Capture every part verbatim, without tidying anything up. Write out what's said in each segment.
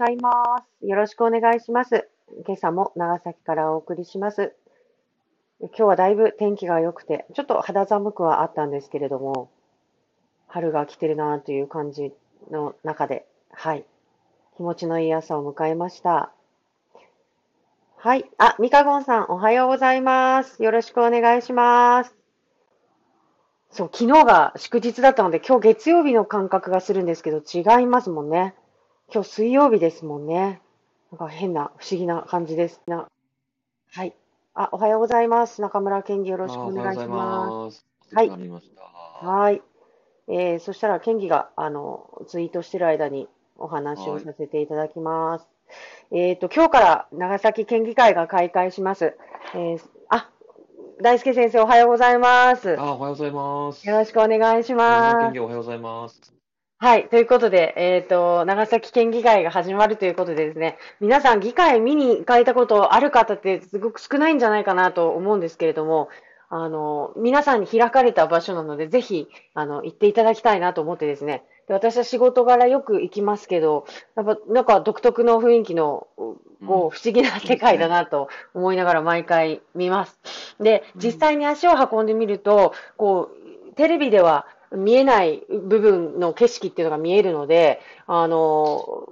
ざいます。よろしくお願いします。今朝も長崎からお送りします。今日はだいぶ天気が良くて、ちょっと肌寒くはあったんですけれども、春が来てるなという感じの中で、はい、気持ちのいい朝を迎えました。はい、あ、みかごんさん、おはようございます。よろしくお願いします。そう、昨日が祝日だったので、今日月曜日の感覚がするんですけど、違いますもんね。今日水曜日ですもんね。なんか変な、不思議な感じです。なはい。あ、おはようございます。中村健議よろしくお願いします。はい。はい。えー、そしたら健議が、あの、ツイートしてる間にお話をさせていただきます。えっと、今日から長崎県議会が開会します。えー、あ、大輔先生おはようございます。あ、おはようございます。よろしくお願いします。県議おはようございます。はい、ということで、えっと、長崎県議会が始まるということでですね、皆さん議会見に行かれたことある方ってすごく少ないんじゃないかなと思うんですけれども、あの、皆さんに開かれた場所なので、ぜひ、あの、行っていただきたいなと思ってですね、で私は仕事柄よく行きますけど、やっぱなんか独特の雰囲気の、もう不思議な世界だなと思いながら毎回見ます。で、実際に足を運んでみると、こう、テレビでは見えない部分の景色っていうのが見えるので、あの、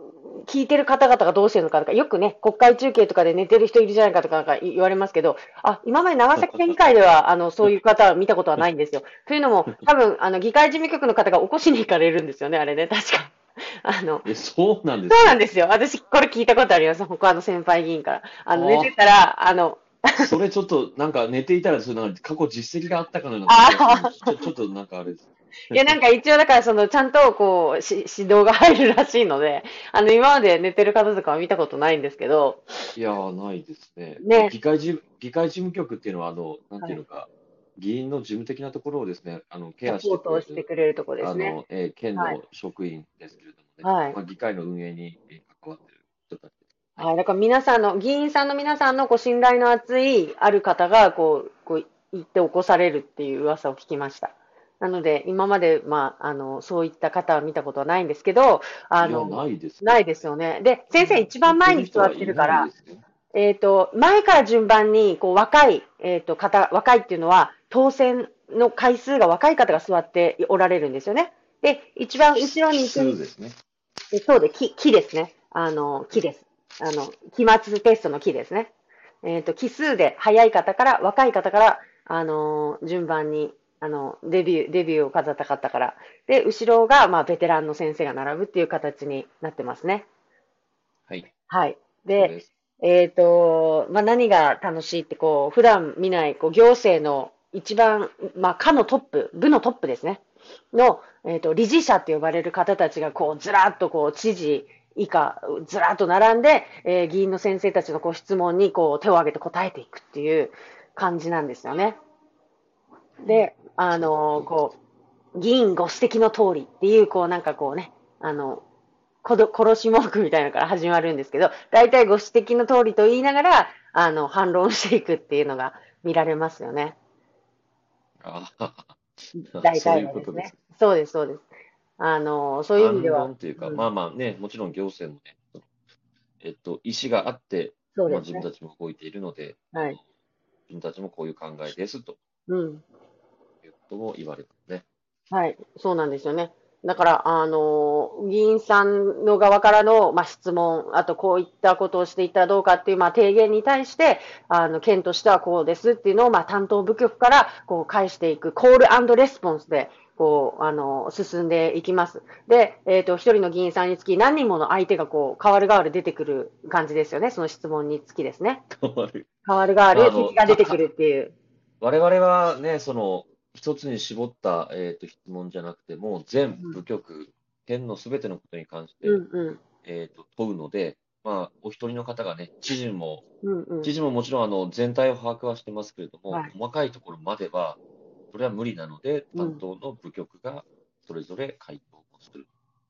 聞いてる方々がどうしてるのかとか、よくね、国会中継とかで寝てる人いるじゃないかとかなんか言われますけど、あ、今まで長崎県議会では、あの、そういう方は見たことはないんですよ。というのも、多分、あの、議会事務局の方が起こしに行かれるんですよね、あれね、確か。あの、え、そうなんですか？そうなんですよ。私、これ聞いたことあります。他の先輩議員から。あの、寝てたら、あの、それちょっと、なんか寝ていたら、その、過去実績があったかのようなちょ、ちょっとなんかあれです。いや、なんか一応だからそのちゃんとこうし指導が入るらしいので、あの今まで寝てる方とかは見たことないんですけど。いやー、ないですね。ね、議会事議会事務局っていうのはあのなんていうのか、はい、議員の事務的なところをですね、あのケアしてくれる、してくれるところですね。あの、えー、県の職員ですけれどもね、はい、まあ、議会の運営に関わってる人たち。はい、だから皆さんの議員さんの皆さんのご信頼の厚いある方がこうこう行って起こされるっていう噂を聞きました。なので、今まで、まあ、あの、そういった方は見たことはないんですけど、あの、ないです、ね、ないですよね。で、先生一番前に座ってるから、ね、えっと、前から順番に、こう、若い、えっと、方、若いっていうのは、当選の回数が若い方が座っておられるんですよね。で、一番後ろに行く。そうですね。そうで、木、木ですね。あの、木です。あの、期末テストの木ですね。えっと、奇数で、早い方から、若い方から、あの、順番に、あの、デビュー、デビューを飾ったかったから。で、後ろが、まあ、ベテランの先生が並ぶっていう形になってますね。はい。はい。で、えっと、まあ、何が楽しいって、こう、普段見ない、こう、行政の一番、まあ、課のトップ、部のトップですね。の、えっと、理事者って呼ばれる方たちが、こう、ずらっと、こう、知事以下、ずらっと並んで、えー、議員の先生たちの、こう、質問に、こう、手を挙げて答えていくっていう感じなんですよね。で、あの、こう、議員ご指摘の通りっていう、こう、なんかこうね、あの、こど殺し文句みたいなのから始まるんですけど、大体ご指摘の通りと言いながら、あの、反論していくっていうのが見られますよね。ああ、大体はですね。そうです、そうです。あの、そういう意味では。反論というか、うん、まあまあね、もちろん行政もね、えっと、意思があって、そうですね、まあ自分たちも動いているので、はい、自分たちもこういう考えですと。うん。とも言われたね。はい、そうなんですよね。だから、あの、議員さんの側からの、まあ、質問、あとこういったことをしていたらどうかっていう、まあ、提言に対して、あの、県としてはこうですっていうのを、まあ、担当部局から、こう、返していく、コール&レスポンスで、こう、あの、進んでいきます。で、えっと、一人の議員さんにつき何人もの相手がこう、代わる代わる出てくる感じですよね。その質問につきですね。変わる。変わる代わる敵が出てくるっていう。我々はね、その、一つに絞った、えー、と質問じゃなくても、全部局、うん、県のすべてのことに関して、うんうん、えー、と問うので、まあ、お一人の方がね、知事も、うんうん、知事ももちろんあの全体を把握はしてますけれども、はい、細かいところまでは、それは無理なので、担当の部局がそれぞれ回答をする、うん、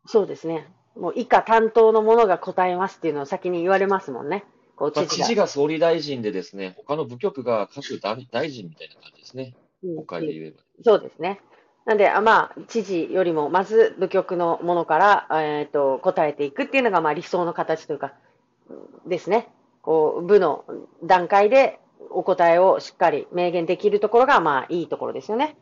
そうですね、もう以下担当の者が答えますっていうのを先に言われますもんね。こう知事が、まあ、知事が総理大臣で、ですね、他の部局が各大臣みたいな感じですね。国会で言えば、そうですね。なんで、あまあ、知事よりもまず部局のものから、えー、と答えていくっていうのが、まあ、理想の形というかですね。こう部の段階でお答えをしっかり明言できるところが、まあ、いいところですよね。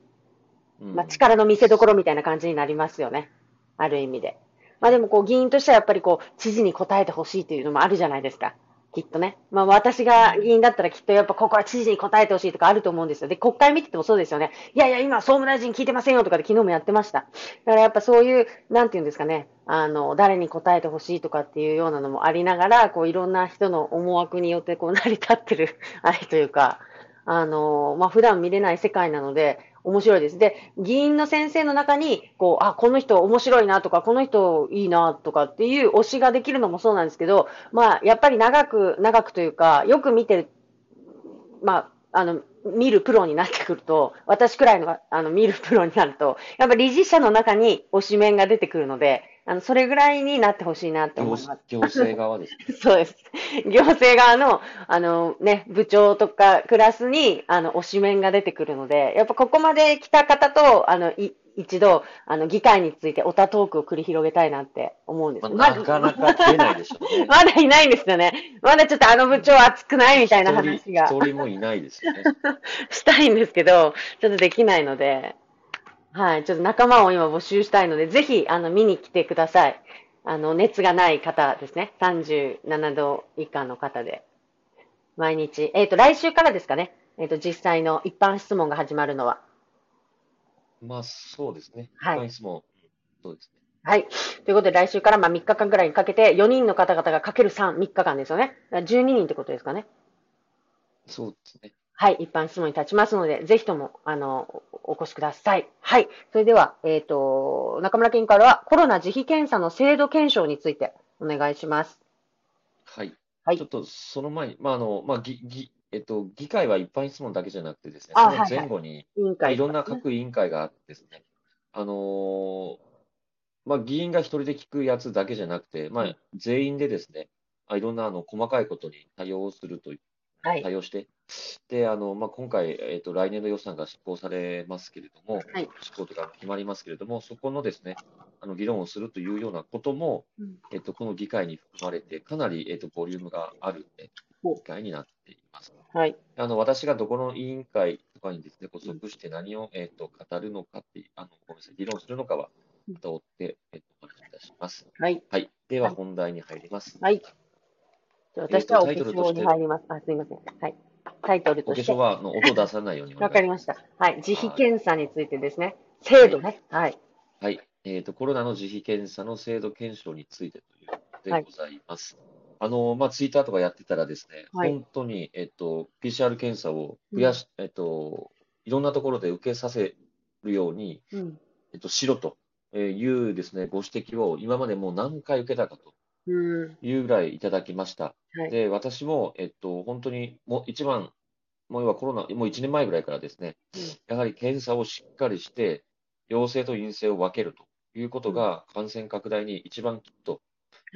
まあ、力の見せ所みたいな感じになりますよね、ある意味で。まあ、でもこう議員としてはやっぱりこう知事に答えてほしいというのもあるじゃないですか、きっとね。まあ、私が議員だったらきっとやっぱここは知事に答えてほしいとかあると思うんですよ。で、国会見ててもそうですよね。いやいや、今総務大臣聞いてませんよとかで昨日もやってました。だからやっぱそういう、なんていうんですかね、あの、誰に答えてほしいとかっていうようなのもありながら、こういろんな人の思惑によってこう成り立ってるあれというか、あの、まあ、普段見れない世界なので、面白いです。で、議員の先生の中に、こう、あ、この人面白いなとか、この人いいなとかっていう推しができるのもそうなんですけど、まあ、やっぱり長く、長くというか、よく見てる、まあ、あの、見るプロになってくると、私くらいの、あの、見るプロになると、やっぱり理事社の中に推し面が出てくるので、あの、それぐらいになってほしいなって思います。行政側ですね。そうです。行政側の、あのね、部長とかクラスに、あの、推し面が出てくるので、やっぱここまで来た方と、あの、い一度、あの、議会についてオタトークを繰り広げたいなって思うんです。まあ、なかなか出ないでしょうね。まだいないんですよね。まだちょっとあの部長熱くないみたいな話が。一人もいないですよね。したいんですけど、ちょっとできないので、はい、ちょっと仲間を今募集したいので、ぜひ、あの、見に来てください。あの、熱がない方ですね。さんじゅうななど以下の方で。毎日。えっと、来週からですかね。えっと、実際の一般質問が始まるのは。まあ、そうですね。はい。はい、質問。そうですね。はい。ということで、来週からまあみっかかんくらいにかけて、よにんの方々がかけるさん、みっかかんですよね。じゅうににんってことですかね。そうですね。はい。一般質問に立ちますので、ぜひとも、あの、お越しください。はい。それでは、えっと、中村健からは、コロナ自費検査の制度検証について、お願いします。はい。はい。ちょっと、その前に、まあ、あの、まあ、ぎ、ぎ、えっと、議会は一般質問だけじゃなくてですね、その前後に、いろんな各委員会があってですね、あの、まあ、議員が一人で聞くやつだけじゃなくて、まあ、全員でですね、いろんな、あの、細かいことに対応するという、対応して、で、あの、まあ、今回、えっと、来年度予算が執行されますけれども、はい、執行というか決まりますけれども、そこのですね、あの、議論をするというようなことも、うん、えっと、この議会に含まれて、かなり、えっと、ボリュームがある、ね、議会になっています。はい。あの、私がどこの委員会とかにですね、属して何を、えっと、語るのかって、あの、ごめんなさい、議論するのかは、また追って、えっと、お話しいたします。はい。はい。では、本題に入ります。はい。私はお化粧に入ります。あ、すみません。はい。タイトルとして。お化粧は、音を出さないように。わかりました。はい。自費検査についてですね。制度ね。はい。はい。えっと、コロナの自費検査の制度検証についてということでございます。はい、あの、まあ、ツイッターとかやってたらですね、はい、本当に、えっと、ピーシーアール 検査を増やし、うん、えっと、いろんなところで受けさせるように、うん、えっと、しろというですね、ご指摘を今までもう何回受けたかと。いうぐらいいただきました。はい、で、私も、えっと、本当に、もう一番、もう今コロナ、もういちねんまえぐらいからですね、やはり検査をしっかりして、陽性と陰性を分けるということが、感染拡大に一番きっと、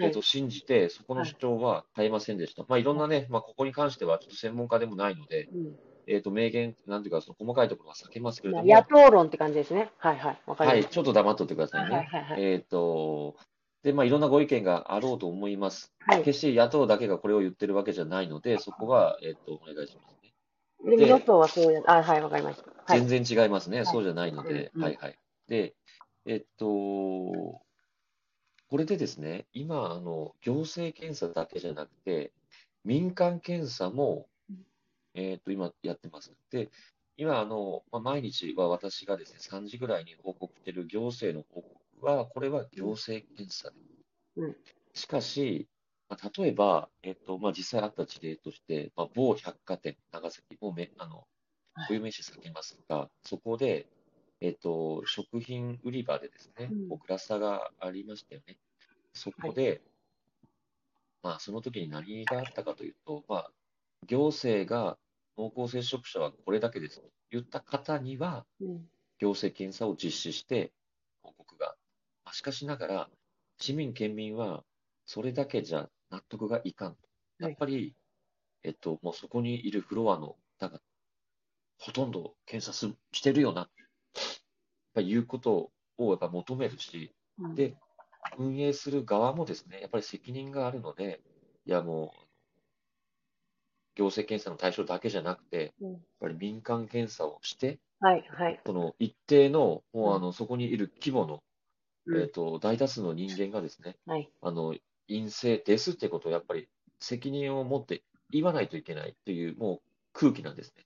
はい、えっと、信じて、そこの主張は変えませんでした。はい、まあ、いろんなね、まあ、ここに関しては、ちょっと専門家でもないので、うん、えっと、明言、なんていうか、その細かいところは避けますけれども。野党論って感じですね。はいはい、わかりました。はい、ちょっと黙っとってくださいね。はいはいはい、えっと、で、まあ、いろんなご意見があろうと思います。はい、決して野党だけがこれを言ってるわけじゃないので、そこは、えっと、お願いしますね。で、与党はそうや、あ、はい、わかりました。はい、全然違いますね。はい、そうじゃないので、うん、はいはい。で、えっと、これでですね、今、あの、行政検査だけじゃなくて、民間検査も、えっと、今やってます。で、今、あの、まあ、毎日は私がですね、さんじぐらいに報告している行政の報告は、これは行政検査で、うん、しかし、まあ、例えば、えっとまあ、実際あった事例として、まあ、某百貨店、長崎、某めあの固有名詞避けますが、はい、そこで、えっと、食品売り場でですね、うん、クラスターがありましたよね。そこで、はい、まあ、その時に何があったかというと、まあ、行政が濃厚接触者はこれだけですと言った方には、うん、行政検査を実施して、報告が。しかしながら、市民、県民はそれだけじゃ納得がいかん。やっぱり、はい、えっと、もうそこにいるフロアの方が、ほとんど検査すしてるよな。ぱ言うことをやっぱ求めるし、うん、で運営する側もですね、やっぱり責任があるので、いやもう行政検査の対象だけじゃなくて、うん、やっぱり民間検査をして、はいはい、その一定の、もうあのそこにいる規模の、うん、えーと、大多数の人間がですね、はい、あの陰性ですってことをやっぱり責任を持って言わないといけないっていう、もう空気なんですね。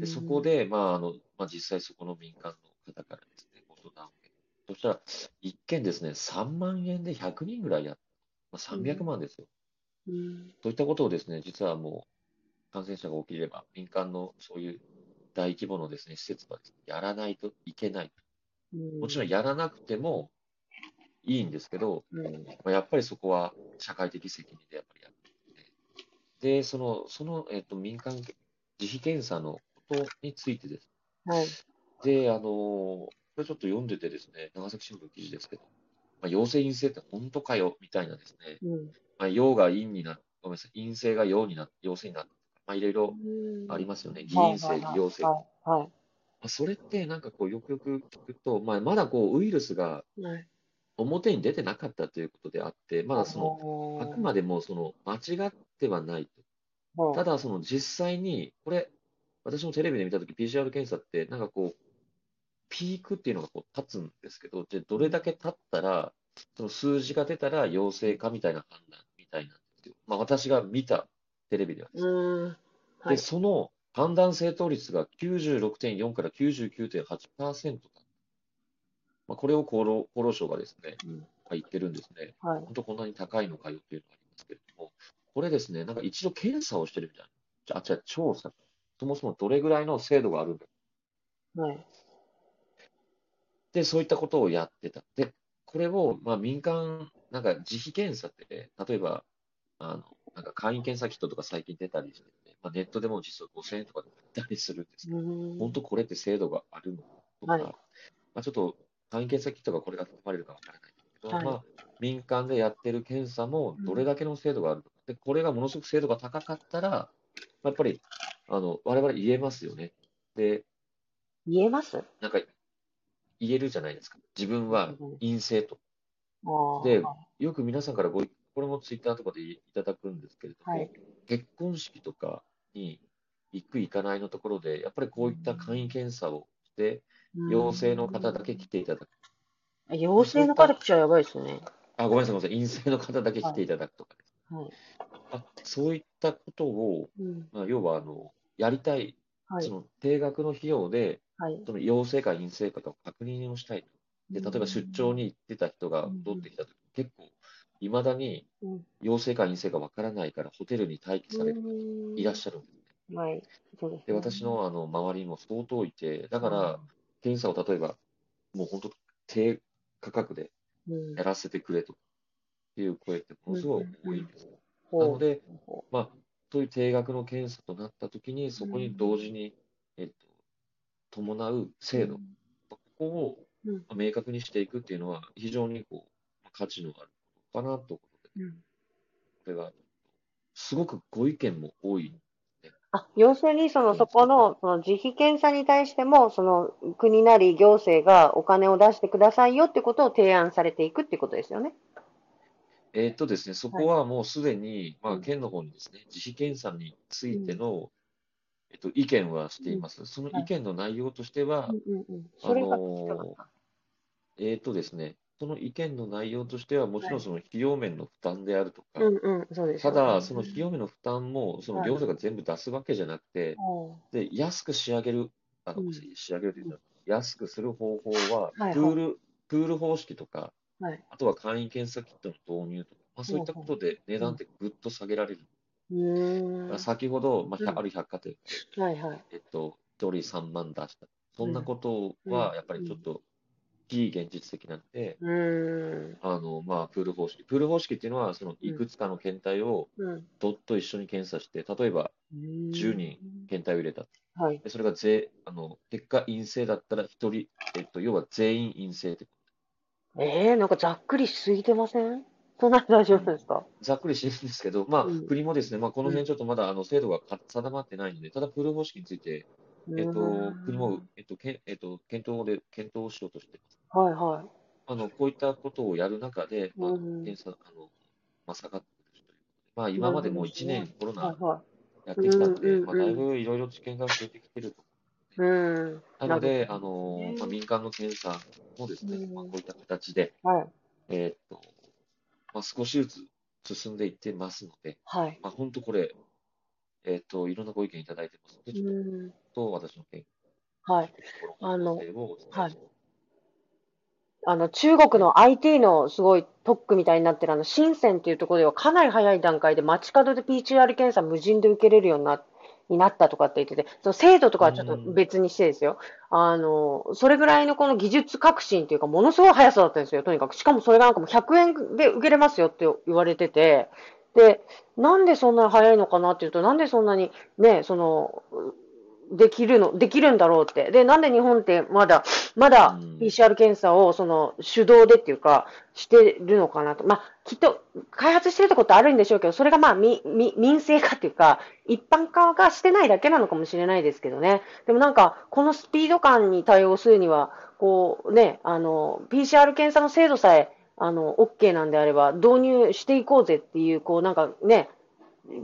でそこで、まああのまあ、実際そこの民間の方からですね、ご相談を受けて、そしたらいっけんですね、さんまんえんでひゃくにんぐらいやった、まあ、さんびゃくまんですよ。うんうん、そういったことをですね、実はもう感染者が起きれば、民間のそういう大規模のですね、施設はですね、やらないといけない。うん、もちろんやらなくてもいいんですけど、うんまあ、やっぱりそこは社会的責任でやっぱりやってて、で、その、その、えっと、民間自費検査のことについてです。はい。で、あの、これちょっと読んでてですね、長崎新聞記事ですけど、まあ、陽性陰性って本当かよみたいなですね、うんまあ、陽が陰になって、ごめんなさい、陰性が陽になって、陽性になって、まあ、いろいろありますよね、偽陰性、偽陽性。はいはいはいまあ、それって、なんかこう、よくよく聞くと、まあ、まだこうウイルスが、はい表に出てなかったということであって、まだその、あくまでもその間違ってはないと。ただ、その実際に、これ、私もテレビで見たとき、ピーシーアール 検査って、なんかこう、ピークっていうのがこう立つんですけど、でどれだけ立ったら、その数字が出たら陽性かみたいな判断みたいなんですよ。まあ、私が見たテレビではですね。うんはい、で、その判断正答率が きゅうじゅうろくてんよん から きゅうじゅうきゅうてんはちパーセント。まあ、これを厚労、厚労省がですね、うん、言ってるんですね、はい、本当こんなに高いのかよというのがありますけれども、これですね、なんか一度検査をしてるみたいな、あ、違う、調査、そもそもどれぐらいの精度があるんだろう、はい、で、そういったことをやってた。で、これをまあ民間、なんか自費検査って、例えば、あのなんか簡易検査キットとか最近出たりして、ねまあ、ネットでも実はごせんえんとかで売ったりするんですけど、本当これって精度があるのとか、はいまあ、ちょっと、簡易検査キットがこれが含まれるかわからないけど、はいまあ、民間でやってる検査もどれだけの精度があるのか、うん、でこれがものすごく精度が高かったら、やっぱりあの我々言えますよね。で言えますなんか言えるじゃないですか。自分は陰性と。うん、で、よく皆さんからご、これもツイッターとかでいただくんですけれども、はい、結婚式とかに行く行かないのところで、やっぱりこういった簡易検査をして、うん陽性の方だけ来ていただく。うん、陽性の方来ちゃやばいですね。あ、ごめんなさい、ごめんなさい。陰性の方だけ来ていただくとかです、はいはいあ。そういったことを、うんまあ、要はあのやりたい、はい、その定額の費用で、はい、その陽性か陰性かと確認をしたいと。で例えば出張に行ってた人が戻ってきたとき、うん、結構いまだに陽性か陰性かわからないからホテルに待機される方がいらっしゃるんですね。はい、そうですね。で私のあの周りにも相当いて、だから、うん検査を例えば、もう本当、低価格でやらせてくれという声ってものすごい多いんです。うんうんうん、なので、まあ、そういう定額の検査となったときに、そこに同時に、えっと、伴う制度、うん、ここを明確にしていくっていうのは、非常にこう価値のあることかなということで、うん、これが、すごくご意見も多い。あ要するにそのそこの、その自費検査に対してもその国なり行政がお金を出してくださいよってことを提案されていくってことですよね。えーっとですね、そこはもうすでに、はいまあ、県の方にですね、自費検査についての、うんえっと、意見はしています。うん、その意見の内容としては、その意見の内容としては、もちろんその費用面の負担であるとか、はいうんうんそうですね、ただ、その費用面の負担もその行政が全部出すわけじゃなくて、はい、で安く仕上げる、あの仕上げるというのは、うん、安くする方法は、はいはい、プール、プール方式とか、はい、あとは簡易検査キットの導入とか、まあ、そういったことで値段ってぐっと下げられる。うん、先ほど、まあ、ある百貨店で、はいはいえっと、ひとりさんまん出した。そんなことはやっぱりちょっと、うんうん非現実的なので、うんあのまあ、プール方式。プール方式っていうのは、そのいくつかの検体をどっと一緒に検査して、例えばじゅうにん検体を入れた。はい、でそれがぜあの結果陰性だったらひとり、えっと、要は全員陰性ってこと。えー、なんかざっくりしすぎてません？そんな大丈夫ですか？ざっくりしてるんですけど、まあうん、国もですね、まあ、この辺ちょっとまだあの制度が定まってないので、ただプール方式について、えっと、国も、えっとけえっと、検討で検討をしようとしています。はいはい。あのこういったことをやる中で、まあうん検査あのまあ、下がってくるということで、まあ、今までもういちねんコロナやってきたので、まあ、だいぶいろいろ知見が増えてきていると思うので、うん、なので、あのまあ、民間の検査もですね、うんまあ、こういった形で、はいえーっとまあ、少しずつ進んでいってますので、はいまあ、本当これ、えーっと、いろんなご意見いただいてますので、ちょっと、うん、と私の見解、はい、あの、はいあの中国の アイティー のすごい特区みたいになってるあの深センっていうところではかなり早い段階で街角で ピーシーアール 検査無人で受けれるように な, になったとかって言ってて、その制度とかはちょっと別にしてですよ、うん、あのそれぐらいのこの技術革新っていうかものすごい速さだったんですよ。とにかくしかもそれがなんかもうひゃくえんで受けれますよって言われてて、でなんでそんなに早いのかなっていうと、なんでそんなにねそのできるの、できるんだろうって。で、なんで日本ってまだ、まだ ピーシーアール 検査をその手動でっていうか、してるのかなと。まあ、きっと開発してるってことあるんでしょうけど、それがまあ、み、み、民生化っていうか、一般化がしてないだけなのかもしれないですけどね。でもなんか、このスピード感に対応するには、こうね、あの、ピーシーアール 検査の精度さえ、あの、OK なんであれば、導入していこうぜっていう、こうなんかね、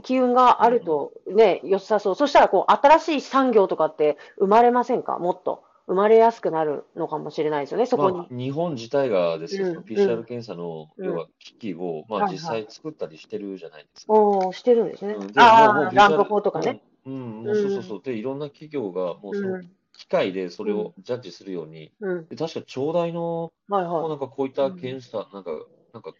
機運があるとね、良さそう。そしたらこう、新しい産業とかって生まれませんか？もっと。生まれやすくなるのかもしれないですよね、そこに。まあ、日本自体がですね、うん、ピーシーアール 検査の、うん、要は機器を、まあ、実際作ったりしてるじゃないですか。はいはい、おー、してるんですね。うん、ああ、ランクよんとかね。うん、うん、そうそうそう。で、いろんな企業が、もうその、うん機械でそれをジャッジするように、うん、で確か長大の、はいはい、もうなんかこういった検査、うん、なんか、なんか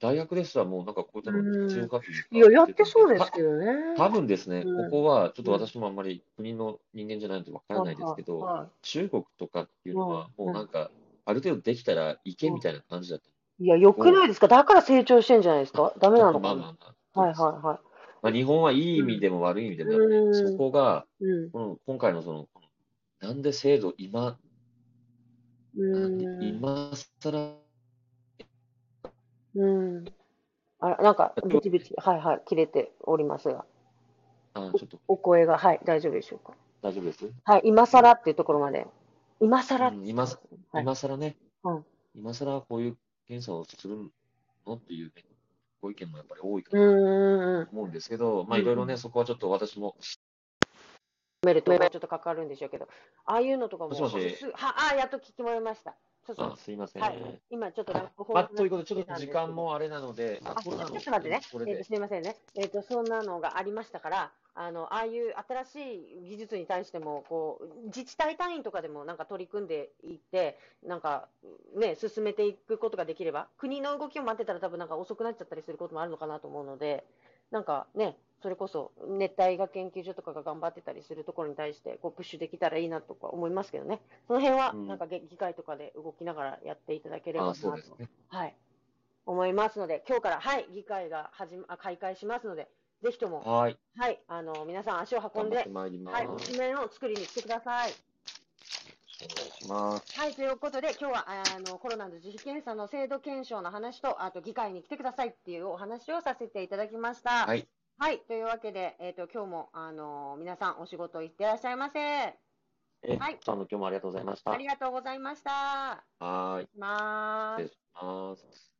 大学ですらもうなんかこういったのが必要かというか、うん、いややってそうですけどね。多分ですね、うん、ここはちょっと私もあんまり国の人間じゃないのでわからないですけど、うんはいはい、中国とかっていうのはもうなんかある程度できたらいけみたいな感じだった、うん。いや良くないですか？だから成長してんじゃないですか？ダメなのかな。まあまあ、はいはいはい。まあ、日本はいい意味でも悪い意味でも、うん、そこが、うん、この今回のそのなんで制度今、うん、今更、うん、あらなんかビチビチはいはい切れておりますが、あちょっと お, お声がはい大丈夫でしょうか。大丈夫です。はい今更っていうところまで今更、うん、今今更ね、はい、今更こういう検査をするのっていうご意見もやっぱり多いかなと思うんですけど、まあいろいろねそこはちょっと私も。めるとちょっとかかるんでしょうけど、ああいうのとかも、もしもしはあやっと聞きもらいました。そうそうあすいません、はい。今ちょっとランク法、まあ、ということでちょっと時間もあれなので、あちょっと待ってね。えー、とすみませんね。えっ、ー、とそんなのがありましたから、あのああいう新しい技術に対してもこう自治体単位とかでもなんか取り組んでいってなんかね進めていくことができれば、国の動きを待ってたら多分なんか遅くなっちゃったりすることもあるのかなと思うので、なんかね。それこそ熱帯が研究所とかが頑張ってたりするところに対してこうプッシュできたらいいなとか思いますけどね。その辺はなんか議会とかで動きながらやっていただければなと、うんねはい、思いますので、今日から、はい、議会が始、ま、開会しますので、ぜひとも、はいはい、あの皆さん足を運んで、紙面、はい、を作りに来てください。お願いします。はい、ということで今日はあのコロナの自費検査の制度検証の話と、あと議会に来てくださいっていうお話をさせていただきました。はいはい、というわけで、えーと、今日も、あのー、皆さんお仕事行ってらっしゃいませ。えー、はい、今日もありがとうございました。ありがとうございました。はい。失礼します。